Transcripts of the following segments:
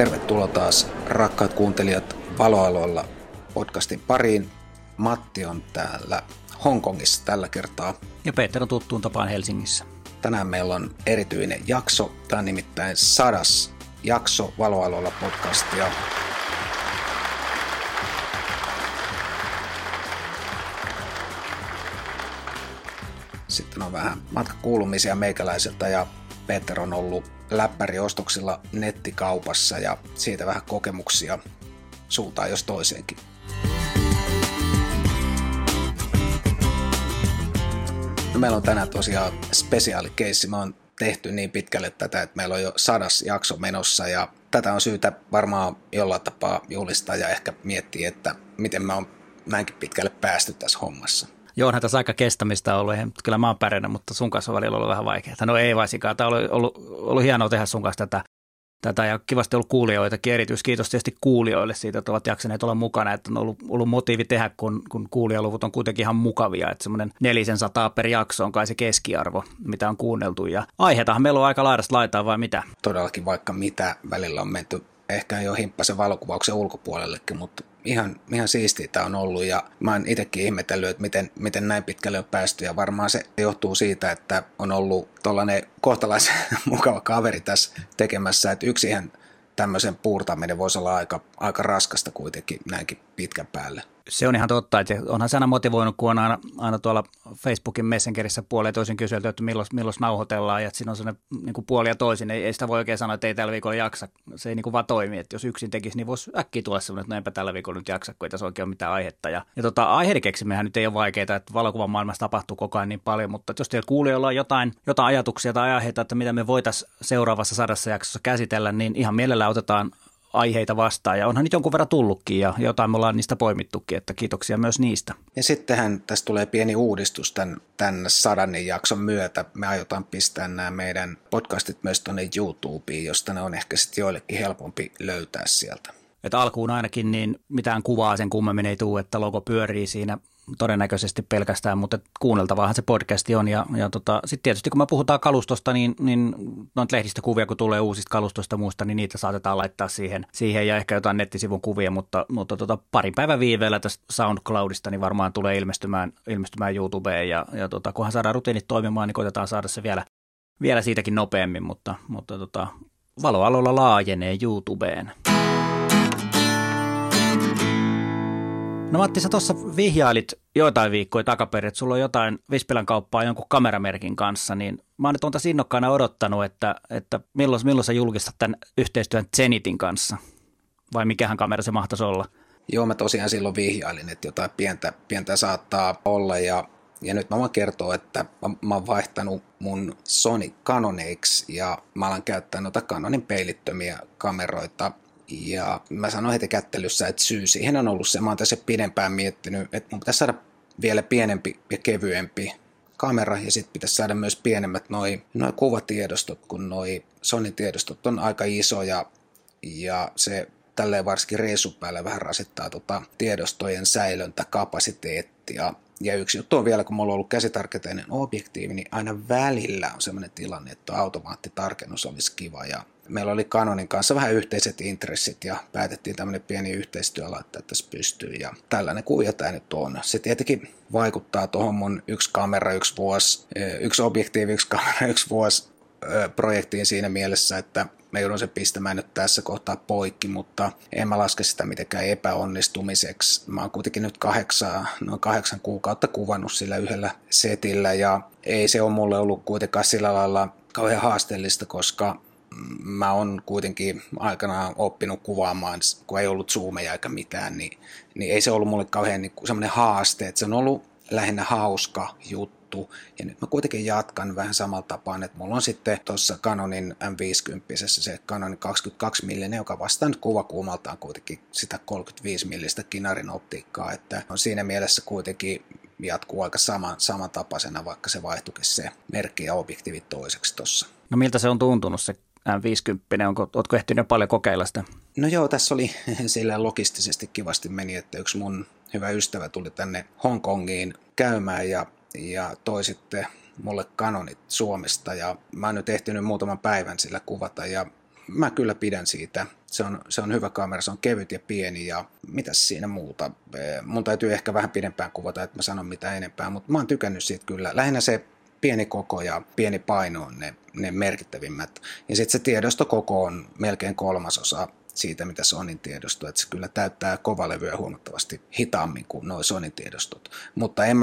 Tervetuloa taas rakkaat kuuntelijat Valoaloilla podcastin pariin. Matti on täällä Hongkongissa tällä kertaa. Ja Peter on tuttuun tapaan Helsingissä. Tänään meillä on erityinen jakso. Tämä on nimittäin 100. jakso Valoaloilla podcastia. Sitten on vähän matkakuulumisia meikäläiseltä ja Peter on ollut läppäriostoksilla nettikaupassa ja siitä vähän kokemuksia suuntaan jos toiseenkin. No, meillä on tänään tosiaan spesiaalikeissi. Me on tehty niin pitkälle tätä, että meillä on jo 100 jakso menossa ja tätä on syytä varmaan jollain tapaa julistaa ja ehkä miettiä, että miten mä oon näinkin pitkälle päästy tässä hommassa. Joo, onhan tässä aika kestämistä ollut, kyllä mä oon pärjännyt, mutta sun kanssa on välillä ollut vähän vaikeaa. No ei varsinkaan, tämä on ollut hienoa tehdä sun kanssa tätä ja kivasti ollut kuulijoitakin, erityiskiitos tietysti kuulijoille siitä, että ovat jaksaneet olla mukana, että on ollut motiivi tehdä, kun kuulijaluvut on kuitenkin ihan mukavia, että semmoinen 400 per jakso on kai se keskiarvo, mitä on kuunneltu ja aiheetahan meillä on aika laidasta laitaan vai mitä? Todellakin vaikka mitä välillä on menty, ehkä jo himppasen valokuvauksen ulkopuolellekin, mutta Ihan siistiä tämä on ollut ja mä oon itsekin ihmetellyt, että miten näin pitkälle on päästy ja varmaan se johtuu siitä, että on ollut tollainen kohtalaisen mukava kaveri tässä tekemässä, että yksihän tämmöisen puurtaminen voisi olla aika raskasta kuitenkin näinkin pitkän päälle. Se on ihan totta, että onhan se aina motivoinut, kun on aina tuolla Facebookin Messengerissä puoleen toisin kyselty, että milloin nauhoitellaan, ja että siinä on sellainen niin puoli ja toisin. Ei sitä voi oikein sanoa, että ei tällä viikolla jaksa. Se ei niin vaan toimi, että jos yksin tekisi, niin voisi äkkiä tulla sellainen, että no enpä tällä viikolla nyt jaksa, kun ei tässä oikein ole mitään aihetta. Ja aiheiden keksiminenhän nyt ei ole vaikeaa, että valokuvan maailmassa tapahtuu koko ajan niin paljon, mutta jos teillä kuulijoilla on jotain ajatuksia tai aiheita, että mitä me voitaisiin seuraavassa 100 jaksossa käsitellä, niin ihan mielellään otetaan aiheita vastaan ja onhan nyt jonkun verran tullutkin ja jotain me ollaan niistä poimittukin, että kiitoksia myös niistä. Ja sittenhän tässä tulee pieni uudistus tämän 100 jakson myötä. Me aiotaan pistää nämä meidän podcastit myös tuonne YouTubeen, josta ne on ehkä sitten joillekin helpompi löytää sieltä. Et alkuun ainakin niin mitään kuvaa sen kummemmin ei tule, että logo pyörii siinä todennäköisesti pelkästään, mutta kuunneltavaahan se podcasti on ja sitten tietysti kun me puhutaan kalustosta, niin noita lehdistökuvia kun tulee uusista kalustosta muusta, niin niitä saatetaan laittaa siihen ja ehkä jotain nettisivun kuvia, mutta parin päivän viiveellä tästä SoundCloudista niin varmaan tulee ilmestymään YouTubeen ja kunhan saadaan rutiinit toimimaan, niin koitetaan saada se vielä siitäkin nopeammin, mutta Valoaloilla laajenee YouTubeen. No Matti, sä tuossa vihjailit joitain viikkoja takaperin, että sulla on jotain Vispilän kauppaa jonkun kameramerkin kanssa, niin mä nyt oon tässä innokkaana odottanut, että milloin sä julkistat tämän yhteistyön Zenitin kanssa, vai mikähän kamera se mahtaisi olla? Joo, mä tosiaan silloin vihjailin, että jotain pientä saattaa olla, ja nyt mä voin kertoa, että mä oon vaihtanut mun Sony Canoneiksi, ja mä alan käyttää noita Canonin peilittömiä kameroita. Ja mä sanoin heti kättelyssä, että syy siihen on ollut se, mä oon tässä pidempään miettinyt, että mun pitäisi saada vielä pienempi ja kevyempi kamera ja sitten pitäisi saada myös pienemmät noi kuvatiedostot, kun noi Sonin tiedostot on aika isoja ja se tälleen varsinkin reissun päällä vähän rasittaa tiedostojen säilöntäkapasiteettia. Ja yksi juttu on vielä, kun mulla on ollut käsitarkenteinen objektiivi, niin aina välillä on sellainen tilanne, että automaattitarkennus olisi kiva ja meillä oli Canonin kanssa vähän yhteiset intressit ja päätettiin tämmöinen pieni yhteistyö laittaa tässä pystyyn ja tällainen kuvio tämä nyt on. Se tietenkin vaikuttaa tuohon mun yksi kamera, yksi vuosi, yksi objektiivi, yksi kamera, yksi vuosi projektiin siinä mielessä, että mä joudun sen pistämään nyt tässä kohtaa poikki, mutta en mä laske sitä mitenkään epäonnistumiseksi. Mä oon kuitenkin nyt noin 8 kuukautta kuvannut sillä yhdellä setillä ja ei se ole mulle ollut kuitenkaan sillä lailla kauhean haasteellista, koska mä oon kuitenkin aikanaan oppinut kuvaamaan, kun ei ollut zoomeja eikä mitään, niin ei se ollut mulle kauhean niin semmoinen haaste, että se on ollut lähinnä hauska juttu. Ja nyt mä kuitenkin jatkan vähän samalla tapaan, että mulla on sitten tuossa Canonin M50, se Canonin 22mm, joka vastaa nyt kuvakulmaltaan kuitenkin sitä 35mm kinarin optiikkaa, että on siinä mielessä kuitenkin jatkuu aika samantapaisena, vaikka se vaihtuikin se merkki ja objektiivit toiseksi tuossa. No miltä se on tuntunut se M50, ootko ehtinyt paljon kokeilla sitä? No joo, tässä oli sillä logistisesti kivasti meni, että yksi mun hyvä ystävä tuli tänne Hongkongiin käymään ja toi sitten mulle Canonit Suomesta ja mä oon nyt ehtinyt muutaman päivän sillä kuvata ja mä kyllä pidän siitä. Se on hyvä kamera, se on kevyt ja pieni ja mitäs siinä muuta. Mun täytyy ehkä vähän pidempään kuvata, että mä sanon mitä enempää, mutta mä oon tykännyt siitä kyllä. Lähinnä se pieni koko ja pieni paino on ne merkittävimmät. Ja sitten se tiedostokoko on melkein 3/3 siitä, mitä Sonyn tiedosto, että se kyllä täyttää kovalevyä huomattavasti hitaammin kuin nuo Sonyn tiedostot. Mutta en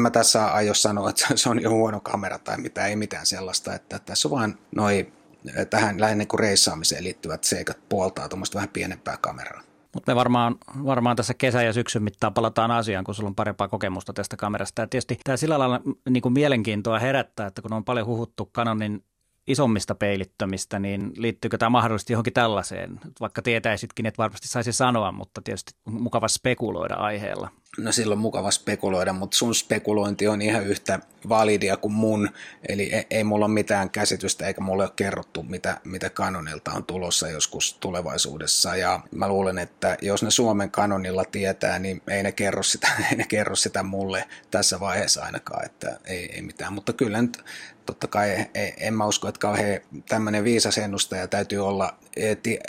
mä tässä aio sanoa, että se on jo huono kamera tai mitä, ei mitään sellaista, että tässä on vaan noi tähän lähinnä kuin reissaamiseen liittyvät seikat puoltaa tuommoista vähän pienempää kameraa. Mutta me varmaan tässä kesän ja syksyn mittaan palataan asiaan, kun sulla on parempaa kokemusta tästä kamerasta. Ja tietysti tämä sillä lailla niin kuin mielenkiintoa herättää, että kun on paljon huhuttu Canonin isommista peilittömistä, niin liittyykö tämä mahdollisesti johonkin tällaiseen? Vaikka tietäisitkin, että varmasti saisi sanoa, mutta tietysti mukava spekuloida aiheella. No silloin mukava spekuloida, mutta sun spekulointi on ihan yhtä validia kuin mun. Eli ei mulla ole mitään käsitystä eikä mulla ole kerrottu, mitä Canonilta on tulossa joskus tulevaisuudessa. Ja mä luulen, että jos ne Suomen Canonilla tietää, niin ei ne kerro sitä mulle tässä vaiheessa ainakaan, että ei mitään. Mutta kyllä nyt totta kai en mä usko, että kauhean tämmöinen viisas ennustaja täytyy olla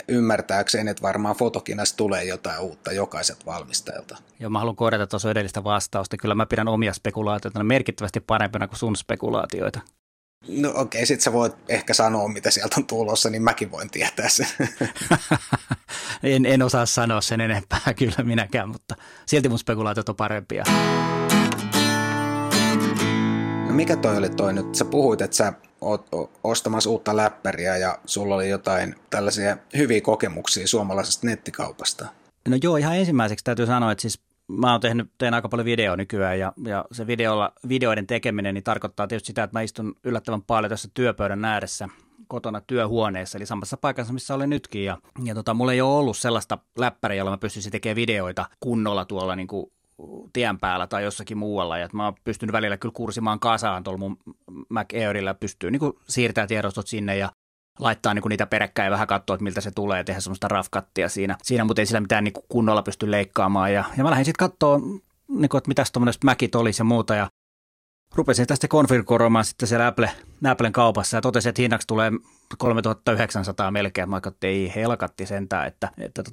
ymmärtääkseen, että varmaan fotokinassa tulee jotain uutta jokaiset valmistajalta. Joo, mä haluan korjata tuossa edellistä vastausta. Kyllä mä pidän omia spekulaatioita merkittävästi parempina kuin sun spekulaatioita. No okei, sit sä voit ehkä sanoa, mitä sieltä on tulossa, niin mäkin voin tietää sen. en osaa sanoa sen enempää kyllä minäkään, mutta silti mun spekulaatiot on parempia. Mikä toi oli toi nyt? Sä puhuit, että sä oot ostamassa uutta läppäriä ja sulla oli jotain tällaisia hyviä kokemuksia suomalaisesta nettikaupasta. No joo, ihan ensimmäiseksi täytyy sanoa, että siis mä oon teen aika paljon videoa nykyään ja se videoiden tekeminen niin tarkoittaa tietysti sitä, että mä istun yllättävän paljon tässä työpöydän ääressä kotona työhuoneessa, eli samassa paikassa, missä olen nytkin. Ja mulla ei ole ollut sellaista läppäriä, jolla mä pystyisin tekemään videoita kunnolla tuolla niin kuin tien päällä tai jossakin muualla, ja mä oon pystynyt välillä kyllä kursimaan kasaan tuolla mun Mac Airillä, pystyy niin siirtämään tiedostot sinne ja laittaa niin niitä peräkkäin ja vähän katsoa, että miltä se tulee, ja tehdä semmoista rafkattia siinä, mutta ei sillä mitään niin kunnolla pysty leikkaamaan, ja mä lähdin sitten katsoa, niin että mitäs tuommoiset Macit olisi ja muuta, ja rupesin tästä konfiguroimaan sitten siellä Applen kaupassa ja totesin, että hinnaksi tulee 3900 melkein. Mä katsoin, että ei helkatti sentään, että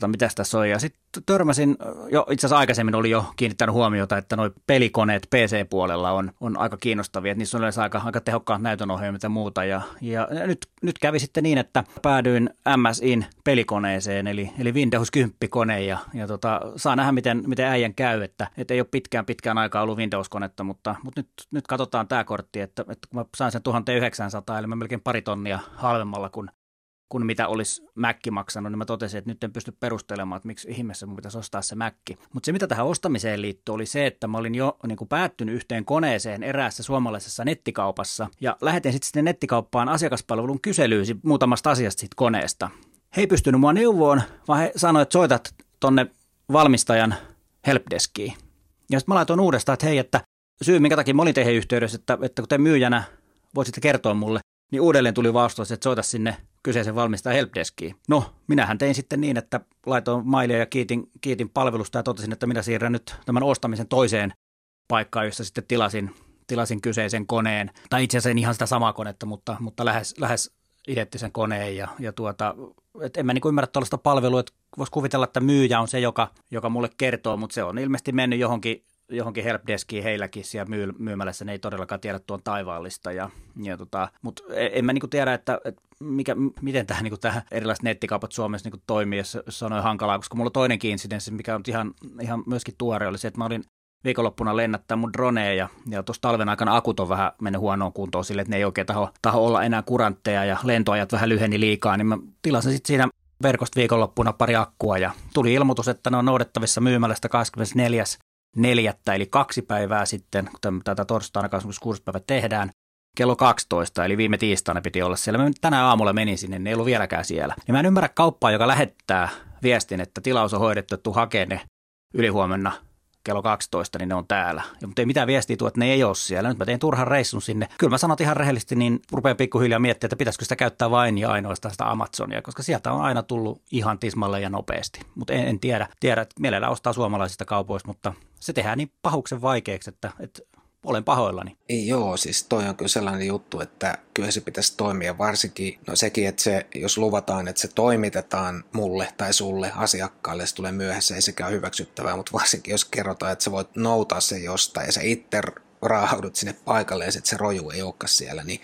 mitäs tässä on. Ja sitten törmäsin, jo itse asiassa aikaisemmin oli jo kiinnittänyt huomiota, että nuo pelikoneet PC-puolella on aika kiinnostavia. Että niissä on yleensä aika tehokkaat näytönohjelmat ja muuta. Ja nyt kävi sitten niin, että päädyin MSIn pelikoneeseen, eli Windows 10-kone. Ja saa nähdä, miten äijän käy, että ei ole pitkään aikaa ollut Windows-konetta, mutta nyt katsotaan tämä kortti, että kun mä saan sen 1900, eli mä melkein 2 000 000 halvemmalla kuin mitä olisi Mäkki maksanut, niin mä totesin, että nyt en pysty perustelemaan, että miksi ihmeessä mun pitäisi ostaa se Mäkki. Mutta se, mitä tähän ostamiseen liittyy, oli se, että mä olin jo niin kuin päättynyt yhteen koneeseen eräässä suomalaisessa nettikaupassa, ja lähetin sitten nettikauppaan asiakaspalvelun kyselyyn muutamasta asiasta siitä koneesta. He ei pystynyt mua neuvoon, vaan he sanoivat, että soitat tonne valmistajan helpdeskiin. Ja sitten mä laitoin uudestaan, että hei, että syy, minkä takia mä olin teihin yhteydessä, että kun te myyjänä voisitte kertoa mulle, niin uudelleen tuli vastaus, että soita sinne kyseisen valmistajan helpdeskiin. No, minähän tein sitten niin, että laitoin mailia ja kiitin palvelusta ja totesin, että minä siirrän nyt tämän ostamisen toiseen paikkaan, jossa sitten tilasin kyseisen koneen. Tai itse asiassa ihan sitä samaa konetta, mutta lähes identtisen koneen. Et en mä niin kuin ymmärrä tuollaista palvelua, että voisi kuvitella, että myyjä on se, joka mulle kertoo, mutta se on ilmeisesti mennyt johonkin helpdeskiin heilläkin siellä myymälässä, ne ei todellakaan tiedä tuon taivaallista. Mutta en mä niinku tiedä, että miten tämä niinku erilaiset nettikaupat Suomessa niinku toimii, jos se on noin hankalaa, koska mulla on toinenkin insidenssi, mikä on ihan myöskin tuore, oli se, että mä olin viikonloppuna lennättää mun droneen ja tuossa talven aikana akut on vähän mennyt huonoon kuntoon sille, että ne ei oikein taho olla enää kurantteja ja lentoajat vähän lyheni liikaa, niin mä tilasin sitten siinä verkosta viikonloppuna pari akkua ja tuli ilmoitus, että ne on noudettavissa myymälästä 24.4. eli 2 päivää sitten, kun tätä torstaina 26. päivä tehdään, kello 12, eli viime tiistaina piti olla siellä. Mä tänään aamulla menin sinne, ne ei ollut vieläkään siellä. Ja mä en ymmärrä kauppaa, joka lähettää viestin, että tilaus on hoidettu, että tuu hakee ne ylihuomenna kello 12, niin ne on täällä. Ja, mutta ei mitään viestiä tule, että ne ei ole siellä. Nyt mä tein turhan reissun sinne. Kyllä mä sanon ihan rehellisesti, niin rupean pikkuhiljaa miettimään, että pitäisikö sitä käyttää vain ja ainoastaan sitä Amazonia, koska sieltä on aina tullut ihan tismalle ja nopeasti. Mutta en tiedä, että mielellään ostaa suomalaisista kaupoista, mutta se tehdään niin pahuksen vaikeaksi, että Olen pahoillani. Joo, siis toi on kyllä sellainen juttu, että kyllä se pitäisi toimia varsinkin, no sekin, että se, jos luvataan, että se toimitetaan mulle tai sulle asiakkaalle, se tulee myöhässä, ei sekään hyväksyttävää, mutta varsinkin jos kerrotaan, että sä voit noutaa se jostain ja sä itse raahaudut sinne paikalle ja sitten se roju ei olekaan siellä, niin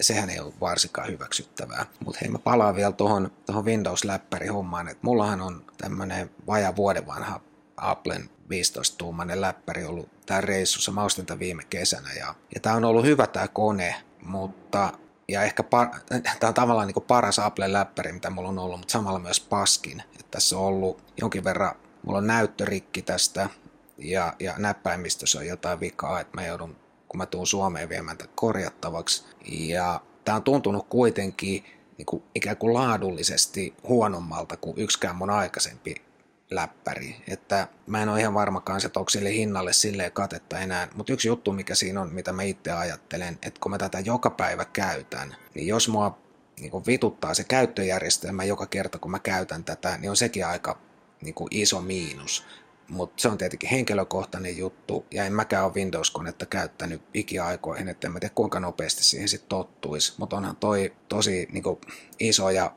sehän ei ole varsinkaan hyväksyttävää. Mutta hei, mä palaan vielä tuohon Windows-läppäri hommaan, että mullahan on tämmöinen vajaa vuoden vanha Applen 15-tuumainen läppäri ollut tää reissussa. Mä ostin tämän viime kesänä ja tää on ollut hyvä tää kone, mutta ja ehkä tää on tavallaan niinku paras Applen läppäri, mitä mulla on ollut, mutta samalla myös paskin. Et tässä on ollut jonkin verran, mulla on näyttörikki tästä ja näppäimistössä on jotain vikaa, että mä joudun, kun mä tuun Suomeen, viemään tämän korjattavaksi. Ja tää on tuntunut kuitenkin niinku ikään kuin laadullisesti huonommalta kuin yksikään mun aikaisempi läppäri, että mä en ole ihan varmakaan, että onko sille hinnalle silleen katetta enää, mutta yksi juttu, mikä siinä on, mitä mä itse ajattelen, että kun mä tätä joka päivä käytän, niin jos mua niin kun vituttaa se käyttöjärjestelmä joka kerta, kun mä käytän tätä, niin on sekin aika niin kun iso miinus, mutta se on tietenkin henkilökohtainen juttu, ja en mäkään ole Windows-konetta käyttänyt ikiaikoihin, että en mä tiedä kuinka nopeasti siihen sitten tottuisi, mutta onhan toi tosi niin kun iso ja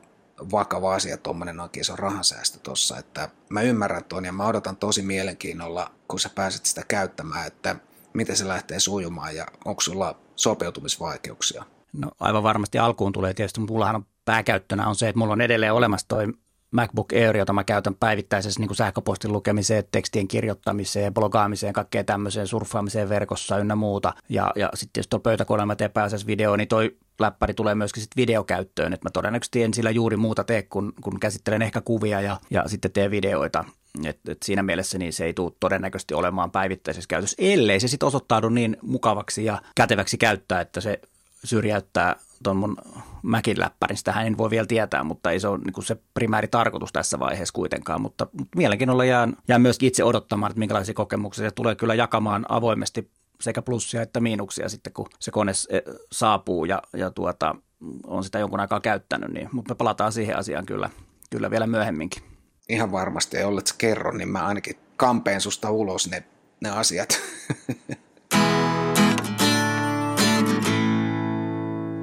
vakava asia, tuommoinen oikein iso rahasäästö tuossa, että mä ymmärrän tuon ja mä odotan tosi mielenkiinnolla, kun sä pääset sitä käyttämään, että miten se lähtee sujumaan ja onko sulla sopeutumisvaikeuksia? No aivan varmasti alkuun tulee tietysti, mullahan on pääkäyttönä on se, että mulla on edelleen olemassa toi MacBook Air, jota mä käytän päivittäisessä niin kuin sähköpostin lukemiseen, tekstien kirjoittamiseen, blogaamiseen, kaikkeen tämmöiseen, surffaamiseen verkossa ynnä muuta. Ja sitten tietysti tuolla pöytäkoneella mä teen pääasiassa video, niin toi läppäri tulee myöskin sitten videokäyttöön. Et mä todennäköisesti en sillä juuri muuta tee, kun käsittelen ehkä kuvia ja sitten teen videoita. Et siinä mielessä niin se ei tule todennäköisesti olemaan päivittäisessä käytössä, ellei se sitten osoittaudu niin mukavaksi ja käteväksi käyttää, että se syrjäyttää tuon mun Macin läppärin. Sitähän en voi vielä tietää, mutta ei se ole niin se primääritarkoitus tässä vaiheessa kuitenkaan, mutta mielenkiinnolla jään myöskin itse odottamaan, että minkälaisia kokemuksia se tulee kyllä jakamaan avoimesti sekä plussia että miinuksia sitten, kun se kone saapuu ja on sitä jonkun aikaa käyttänyt, niin, mutta me palataan siihen asiaan kyllä vielä myöhemminkin. Ihan varmasti, ja jollet sä kerron, niin mä ainakin kampeen susta ulos ne asiat.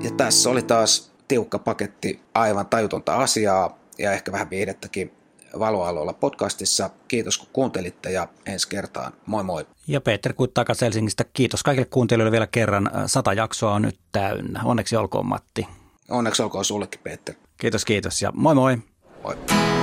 Ja tässä oli taas tiukka paketti aivan tajutonta asiaa ja ehkä vähän viihdettäkin Valoaloilla podcastissa. Kiitos kun kuuntelitte ja ensi kertaan. Moi moi. Ja Peter Kuittaakas Helsingistä. Kiitos kaikille kuuntelijoille vielä kerran. 100 jaksoa on nyt täynnä. Onneksi olkoon Matti. Onneksi olkoon sullekin Peter. Kiitos ja moi moi. Moi.